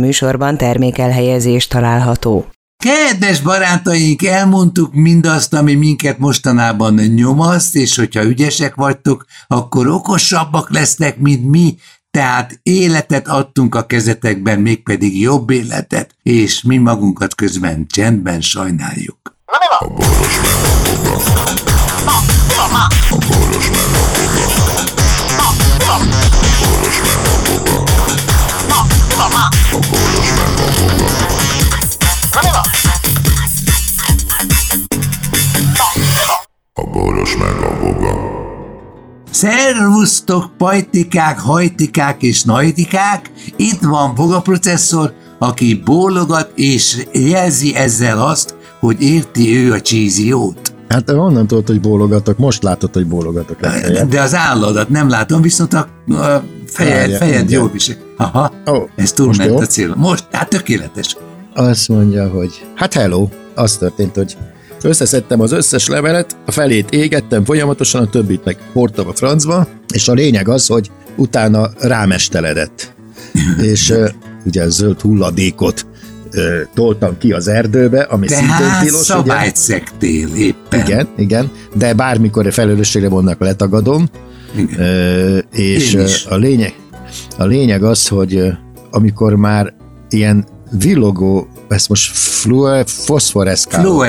műsorban termékelhelyezés található. Kedves barátaink, elmondtuk mindazt, ami minket mostanában nyomaszt, és hogyha ügyesek vagytok, akkor okosabbak lesznek, mint mi, tehát életet adtunk a kezetekben, mégpedig jobb életet, és mi magunkat közben csendben sajnáljuk. A Boros meg a Boga. Szervusztok, pajtikák, hajtikák és najtikák! Itt van Voga professzor, aki bólogat és jelzi ezzel azt, hogy érti ő a csíziót. Hát honnan tudod, hogy bólogatok? Most látod, hogy bólogatok. De az álladat nem látom, viszont a fejed jól visel. Aha, oh, ez túlment a célom. Most, hát tökéletes. Azt mondja, hogy hát hello, az történt, hogy összeszedtem az összes levelet, a felét égettem folyamatosan, a többit meg hordtam a francba, és a lényeg az, hogy utána rámesteledett. És ugye zöld hulladékot toltam ki az erdőbe, ami de szintén tilos. Tehát szabályt szektél éppen. Igen, de bármikor felelősségre vonnak, letagadom. És a lényeg az, hogy amikor már ilyen villogó, ezt most fluoreszkáló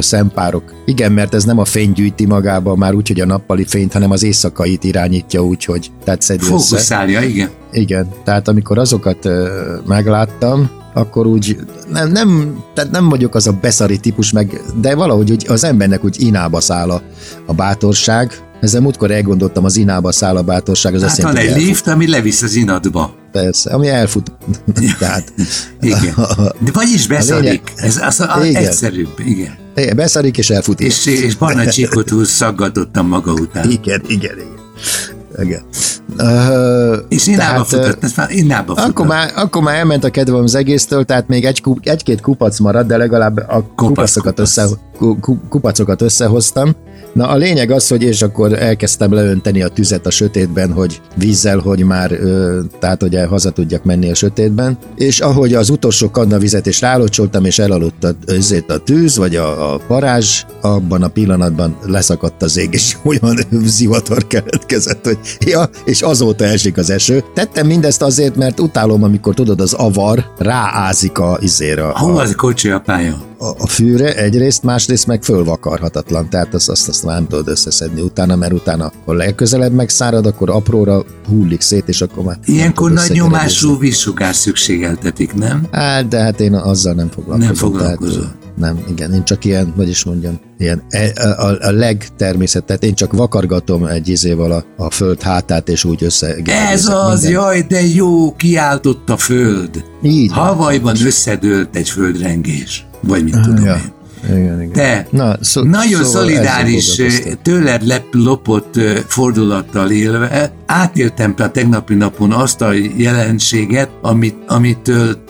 szempárok. Igen, mert ez nem a fény gyűjti magába már úgy, hogy a nappali fényt, hanem az éjszakait irányítja úgy, hogy tehát szedi össze. Fókuszálja, igen. Igen, tehát amikor azokat megláttam, akkor úgy nem vagyok az a beszari típus, de valahogy úgy, az embernek úgy inába száll a bátorság. Ezzel múltkor elgondoltam, az inába száll a bátorság. Az hát van egy lift, ami levisz az inadba. Persze, ami elfut. Tehát, igen. De vagyis beszarik. Ez az egyszerűbb. Igen. Beszarik és elfut. És barna csíkot húz, szaggatottam maga után. Igen. És inába futott. Akkor már elment a kedvem az egésztől, tehát még egy-két kupac maradt, de legalább a kupacokat összehoztam. Na a lényeg az, hogy és akkor elkezdtem leönteni a tüzet a sötétben, hogy vízzel, hogy már tehát hogy haza tudjak menni a sötétben. És ahogy az utolsó kannavizet is rálocsoltam, és elaludt a tűz, vagy a parázs, abban a pillanatban leszakadt az ég, és olyan zivatar keletkezett, hogy ja, és azóta esik az eső. Tettem mindezt azért, mert utálom, amikor tudod, az avar ráázik a izére. Hol az kocsi a pálya? A fűre egyrészt, másrészt meg fölvakarhatatlan, tehát azt nem tudod összeszedni utána, mert utána, ha legközelebb megszárad, akkor apróra hullik szét, és akkor már... Ilyenkor nagy nyomású vízsugás szükségeltetik, nem? Hát, de hát én azzal nem foglalkozom. Nem, igen, én csak ilyen, vagyis mondjam, ilyen a legtermészetet, én csak vakargatom egy izéval a föld hátát, és úgy összegálom. Ez az, minden. Jaj, de jó, kiáltott a föld. Így van. Havajban összedőlt egy földrengés, vagy mit tudom én. Igen. Te nagyon szolidáris, tőled lopott fordulattal élve átéltem a tegnapi napon azt a jelenséget,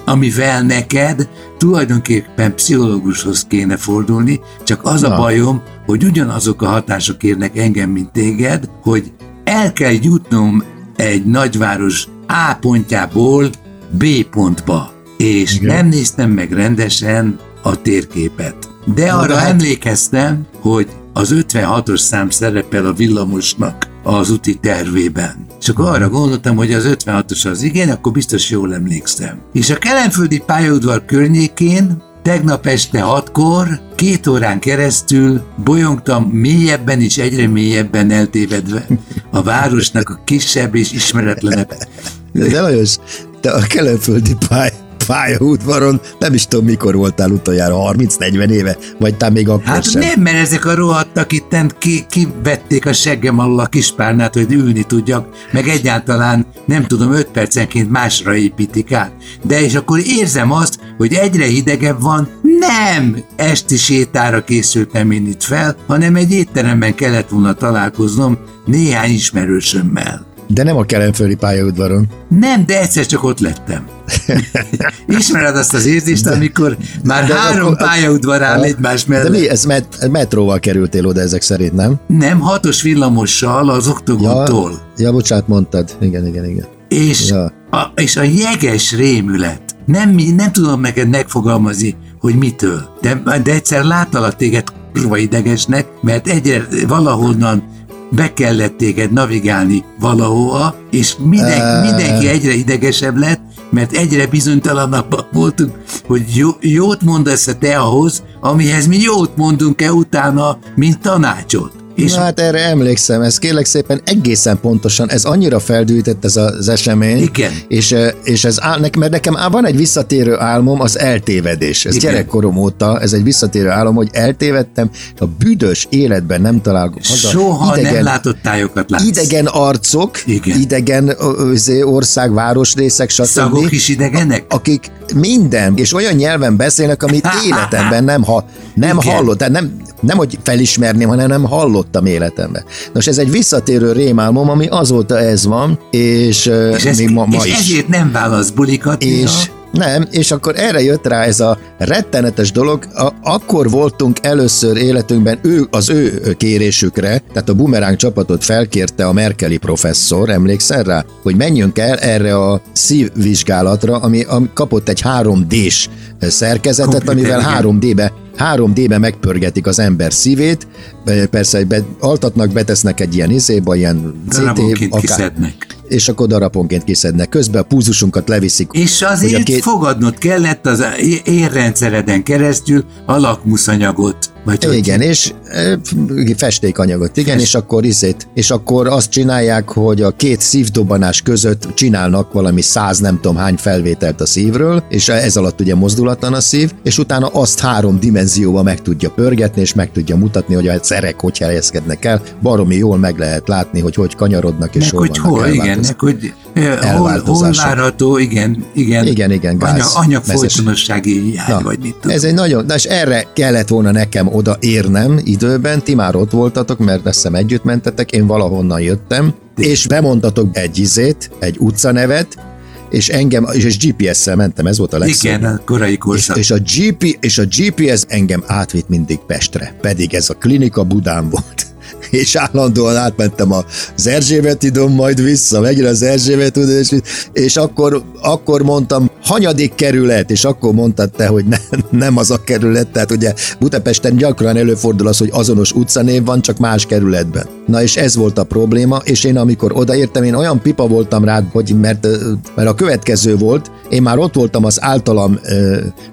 amivel neked tulajdonképpen pszichológushoz kéne fordulni, csak az a bajom, hogy ugyanazok a hatások érnek engem, mint téged, hogy el kell jutnom egy nagyváros A pontjából B pontba, és nem néztem meg rendesen a térképet. De arra emlékeztem, hogy az 56-os szám szerepel a villamosnak az úti tervében. És akkor arra gondoltam, hogy az 56-os az igen, akkor biztos jól emlékszem. És a Kelenföldi pályaudvar környékén tegnap este 6-kor 2 órán keresztül bolyongtam mélyebben és egyre mélyebben eltévedve a városnak a kisebb és ismeretlenebb. De Lajos, te a Kelenföldi pályaudvaron, nem is tudom, mikor voltál utoljára, 30-40 éve, vagy talán még akkor sem. Hát nem, mert ezek a rohadtak itten kivették a seggem alól a kispárnát, hogy ülni tudjak, meg egyáltalán, nem tudom, 5 percenként másra építik át. De és akkor érzem azt, hogy egyre hidegebb van, nem esti sétára készültem én itt fel, hanem egy étteremben kellett volna találkoznom néhány ismerősömmel. De nem a Kelenföldi pályaudvaron. Nem, de egyszer csak ott lettem. Ismered azt az érzést, amikor már 3 pályaudvar áll egymás mellett. De mi? Ez metróval kerültél oda ezek szerint, nem? Nem, 6-os villamossal az Oktogontól. Ja, bocsánat, mondtad. Igen. És És a jeges rémület, nem tudom neked megfogalmazni, hogy mitől, de egyszer láttalak téged kurva idegesnek, mert valahonnan be kellett téged navigálni valahova, és mindenki egyre idegesebb lett, mert egyre bizonytalanabbak voltunk, hogy jót mondasz te ahhoz, amihez mi jót mondunk-e utána, mint tanácsot. Na hát erre emlékszem, ez kérlek szépen egészen pontosan, ez annyira feldűjtett ez az esemény. Igen. És ez, mert nekem van egy visszatérő álmom, az eltévedés. Ez igen. Gyerekkorom óta, ez egy visszatérő álom, hogy eltévedtem, és a büdös életben nem találok haza. Soha idegen, nem látott tájokat látsz. Idegen arcok, igen. Idegen ország, városrészek, stb. Szagok is idegenek? Akik minden, és olyan nyelven beszélnek, amit életemben nem hallottam. Nem, hogy felismerném, hanem nem hallottam életemben. Nos, ez egy visszatérő rémálmom, ami azóta ez van, és még ma is. És ezért nem válasz bulikat, nem, és akkor erre jött rá ez a rettenetes dolog, akkor voltunk először életünkben az ő kérésükre, tehát a Bumerang csapatot felkérte a Merkely professzor, emlékszel rá, hogy menjünk el erre a szívvizsgálatra, ami kapott egy 3D-s szerkezetet, amivel 3D-be megpörgetik az ember szívét, persze altatnak, betesznek egy ilyen izéba, ilyen CT, akár, és akkor daraponként kiszednek. Közben a púzusunkat leviszik. És azért fogadnod kellett az érrendszereden keresztül a lakmusznyagot. Igen, és festékanyagot, igen, és akkor azt csinálják, hogy a két szívdobanás között csinálnak valami 100 nem tudom hány felvételt a szívről, és ez alatt ugye mozdulatlan a szív, és utána azt 3 dimenzióban meg tudja pörgetni, és meg tudja mutatni, hogy a szerek hogy helyezkednek el, baromi jól meg lehet látni, hogy kanyarodnak, és hol várható, igen, gáz. Anyagfolytonossági hiány, vagy mit tudom. Ez egy nagyon, és erre kellett volna nekem oda érnem időben, ti már ott voltatok, mert azt hiszem együtt mentetek, én valahonnan jöttem, és bemondatok egy utcanevet, és engem, és GPS-szel mentem, ez volt a legszebb. Igen, a korai korszak. És a GPS engem átvitt mindig Pestre, pedig ez a klinika Budán volt. És állandóan átmentem az Erzsébet hídon, majd vissza, megint az Erzsébet hídon, és akkor mondtam, hanyadik kerület, és akkor mondtad te, hogy nem az a kerület, tehát ugye Budapesten gyakran előfordul az, hogy azonos utcanév van, csak más kerületben. Na és ez volt a probléma, és én amikor odaértem, én olyan pipa voltam rád, hogy mert a következő volt, én már ott voltam az általam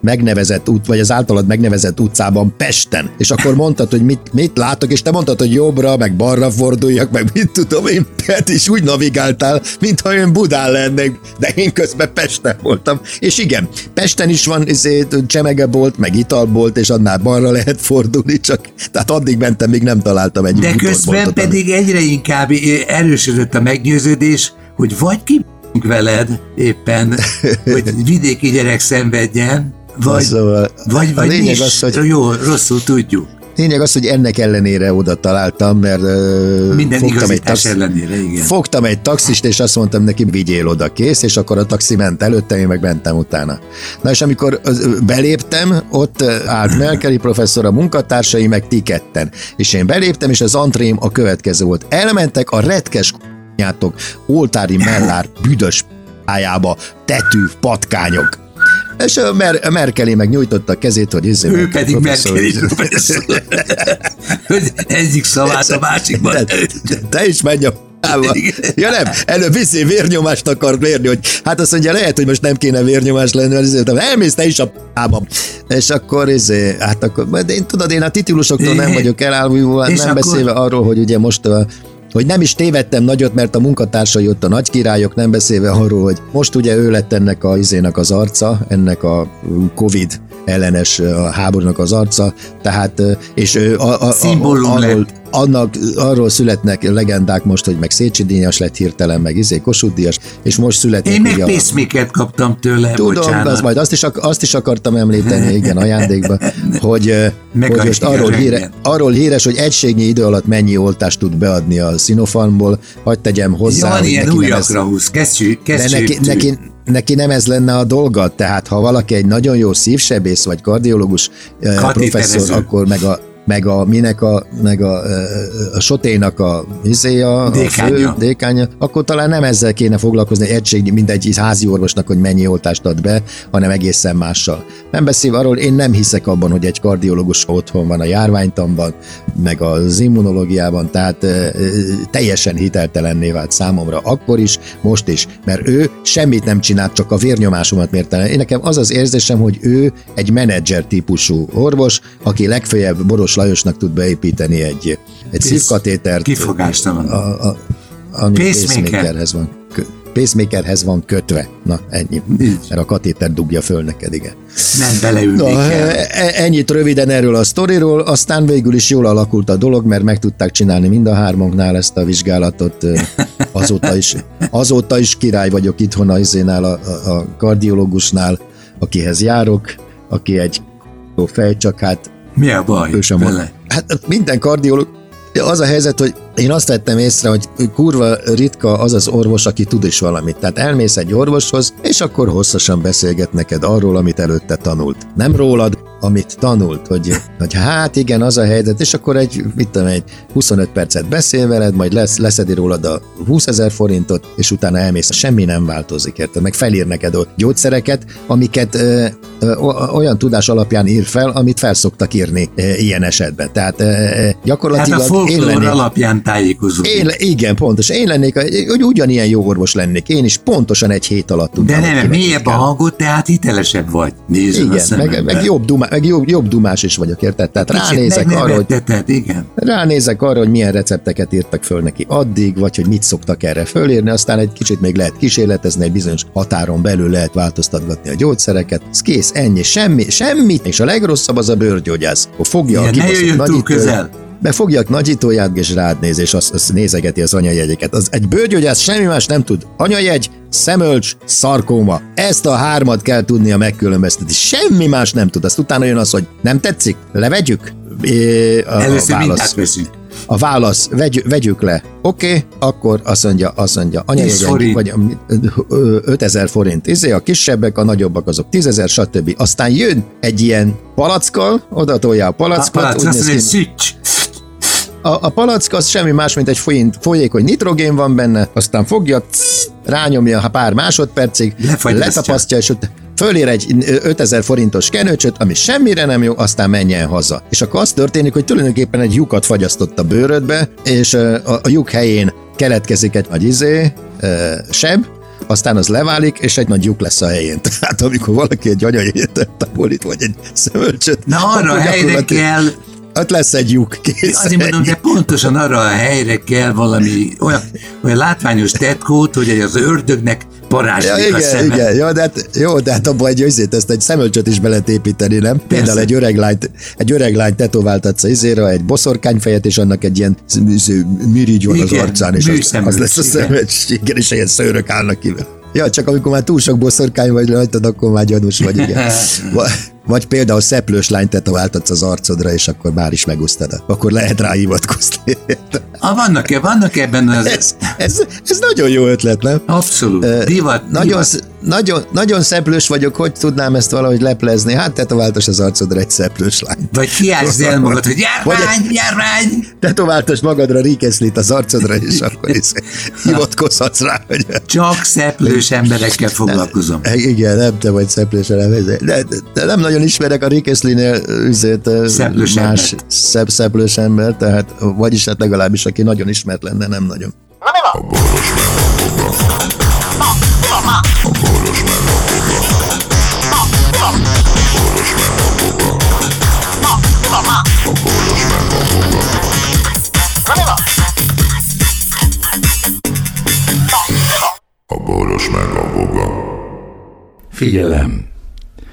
megnevezett út, vagy az általad megnevezett utcában Pesten, és akkor mondtad, hogy mit látok, és te mondtad, hogy jobbra, meg balra forduljak, meg mit tudom én, és úgy navigáltál, mintha én Budán lennék, de én közben Pesten voltam. És igen, Pesten is van csemegebolt, meg italbolt, és annál balra lehet fordulni, csak tehát addig mentem, még nem találtam egy motorboltot. De közben pedig egyre inkább erősödött a meggyőződés, hogy vagy ki veled éppen, hogy vidéki gyerek szenvedjen, vagy nincs, hogy jól, rosszul tudjuk. Lényeg az, hogy ennek ellenére oda találtam, mert fogtam egy taxist, és azt mondtam neki, vigyél oda, kész, és akkor a taxi ment előttem, én meg mentem utána. Na és amikor beléptem, ott állt Merkely professzor, a munkatársai, meg ti ketten. És én beléptem, és az antrém a következő volt. Elmentek a retkes k***nyátok, oltári mellár, büdös pályába, tetű, patkányok. És a Merkely meg nyújtotta a kezét, hogy érzem. Ő pedig Merkely professzor. Egyik szavát a másikban. Te is menj a p***ába. Ja nem, előbb viszi vérnyomást akart mérni, hogy hát azt mondja, lehet, hogy most nem kéne vérnyomás lenni, mert elmész te is a p***ába. És akkor én a titulusoktól nem vagyok elállulva, nem beszélve arról, hogy ugye most hogy nem is tévedtem nagyot, mert a munkatársai ott a nagy királyok, nem beszélve arról, hogy most ugye ő lett ennek a izének az arca, ennek a Covid ellenes háborúnak az arca, tehát és szimbólum lett. Arról születnek legendák most, hogy meg Széchenyi-díjas lett hirtelen, meg Kossuth-díjas, és most születnek. Én meg pészméket kaptam tőle, bocsánat. Tudom, majd azt is akartam említeni, igen, ajándékban, hogy most arról híres, hogy egységnyi idő alatt mennyi oltást tud beadni a Sinopharmból, hadd tegyem hozzá. Van ilyen újakra húsz, neki nem ez lenne a dolga, tehát ha valaki egy nagyon jó szívsebész vagy kardiológus professzor, akkor meg a meg a soténak a dékánya, akkor talán nem ezzel kéne foglalkozni, mindegy házi orvosnak, hogy mennyi oltást ad be, hanem egészen mással. Nem beszélve arról, én nem hiszek abban, hogy egy kardiológus otthon van a járványtanban, meg az immunológiában, tehát teljesen hiteltelenné vált számomra akkor is, most is, mert ő semmit nem csinált, csak a vérnyomásomat mérte. Én nekem az az érzésem, hogy ő egy menedzser típusú orvos, aki legfeljebb Boros Lajosnak tud beépíteni egy szívkatétert. Kifogástalan. Ami pacemakerhez van. Pacemakerhez van kötve. Na, ennyi. Nincs. Mert a katéter dugja föl neked, igen. Nem beleülnék el. Ennyit röviden erről a sztoriról, aztán végül is jól alakult a dolog, mert meg tudták csinálni mind a hármunknál ezt a vizsgálatot. Azóta is király vagyok itthon a kardiológusnál, akihez járok, aki egy jó fej, csak hát... Mi a baj? Hát minden kardiológus... Az a helyzet, hogy én azt vettem észre, hogy kurva ritka az az orvos, aki tud is valamit. Tehát elmész egy orvoshoz, és akkor hosszasan beszélget neked arról, amit előtte tanult. Nem rólad, amit tanult, hogy hát igen, az a helyzet, és akkor egy 25 percet beszél veled, majd leszedi rólad a 20 000 forintot, és utána elmész, semmi nem változik, érted? Meg felír neked a gyógyszereket, amiket olyan tudás alapján ír fel, amit felszoktak írni ilyen esetben. Tehát gyakorlatilag hát a folklór alapján tájékozódik. Igen, pontos. Én lennék, hogy ugyanilyen jó orvos lennék, én is pontosan egy hét alatt tudnám. De nem, mélyebb a hangod, tehát hitelesebb vagy. Nézd, igen, meg jobb dumás is vagyok, érted? Tehát ránézek arra, hogy milyen recepteket írtak föl neki addig, vagy hogy mit szoktak erre fölírni, aztán egy kicsit még lehet kísérletezni, egy bizonyos határon belül lehet változtatgatni a gyógyszereket. Ez kész, ennyi, semmi. És a legrosszabb az a bőrgyógyász. Fogja a kibaszott nagyítőt, befogjak nagyítóját, és rád néz, és azt nézegeti az anyajegyeket. Az egy bőrgyógyász semmi más nem tud. Anyajegy, szemölcs, szarkóma. Ezt a hármat kell tudnia megkülönböztetni. Semmi más nem tud. Azt utána jön az, hogy nem tetszik? Levegyük? Először mindent veszünk. A válasz, vegyük le. Oké, akkor azt mondja, anyajegyen, vagy 5000 forint. A kisebbek, a nagyobbak azok 10 000, stb. Aztán jön egy ilyen palackkal, odatolja a palackat. A palack az semmi más, mint egy folyékony nitrogén van benne, aztán fogja, rányomja ha pár másodpercig, letapasztja, és ott fölér egy 5000 forintos kenőcsöt, ami semmire nem jó, aztán menjen haza. És akkor az történik, hogy tulajdonképpen egy lyukat fagyasztott a bőrödbe, és a lyuk helyén keletkezik egy nagy seb, aztán az leválik, és egy nagy lyuk lesz a helyén. Tehát amikor valaki egy anyajét tapolit, vagy egy szemölcsöt... Na arra helyre kell... Ott lesz egy lyuk, kész. Azért mondom, de pontosan arra a helyre kell valami olyan látványos tetkót, hogy az ördögnek parázslik a szeme. Igen, de hát abban ezt egy szemölcsöt is be építeni, nem? Persze. Például egy öreg lány tetováltatsz egy boszorkányfejet, és annak egy ilyen mirigyon az arcán, és az lesz a szemölcs. Igen, és ilyen szőrök állnak ki. Ja, csak amikor már túl sok boszorkány vagy rajtad, akkor már gyanús vagy, igen. Vagy például szeplős lányt tetováltatsz az arcodra, és akkor már is megusztad. Akkor lehet rá hivatkozni. Vannak ebben az... Ez nagyon jó ötlet, nem? Abszolút. Divat. Nagyon szeplős vagyok, hogy tudnám ezt valahogy leplezni? Hát tetováltas az arcodra egy szeplős lányt. Vagy kiállsz el magad, hogy járvány! Tetováltas magadra rikeszlít az arcodra, és akkor is hivatkozhatsz rá. Hogy... Csak szeplős emberekkel foglalkozom. Igen, nem te vagy szeplős, de nem nagyon ismerek a Rékészlinél szeplős ember, tehát vagyis hát legalábbis aki nagyon ismert lenne, nem nagyon. A Boros meg a Voga. Figyelem!